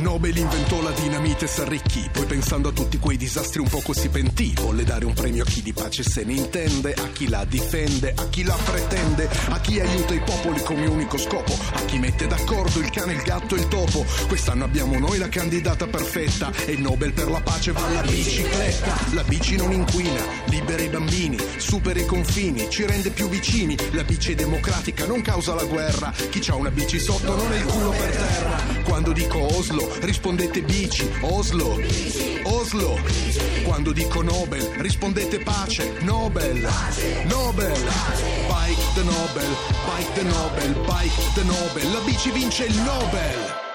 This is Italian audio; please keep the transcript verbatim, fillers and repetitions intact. Nobel inventò la dinamite e s'arricchì, poi pensando a tutti quei disastri un poco si pentì, volle dare un premio a chi di pace se ne intende, a chi la difende, a chi la pretende, a chi aiuta i popoli come unico scopo, a chi mette d'accordo il cane, il gatto e il topo. Quest'anno abbiamo noi la candidata perfetta e il Nobel per la pace va alla bicicletta. La bici non inquina, libera i bambini, supera i confini, ci rende più vicini. La bici è democratica, non causa la guerra, chi c'ha una bici sotto non è il culo per terra. Quando dico Oslo rispondete bici, Oslo, Oslo. Quando dico Nobel rispondete pace, Nobel, Nobel. Bike the Nobel, Bike the Nobel, Bike the Nobel. La bici vince il Nobel.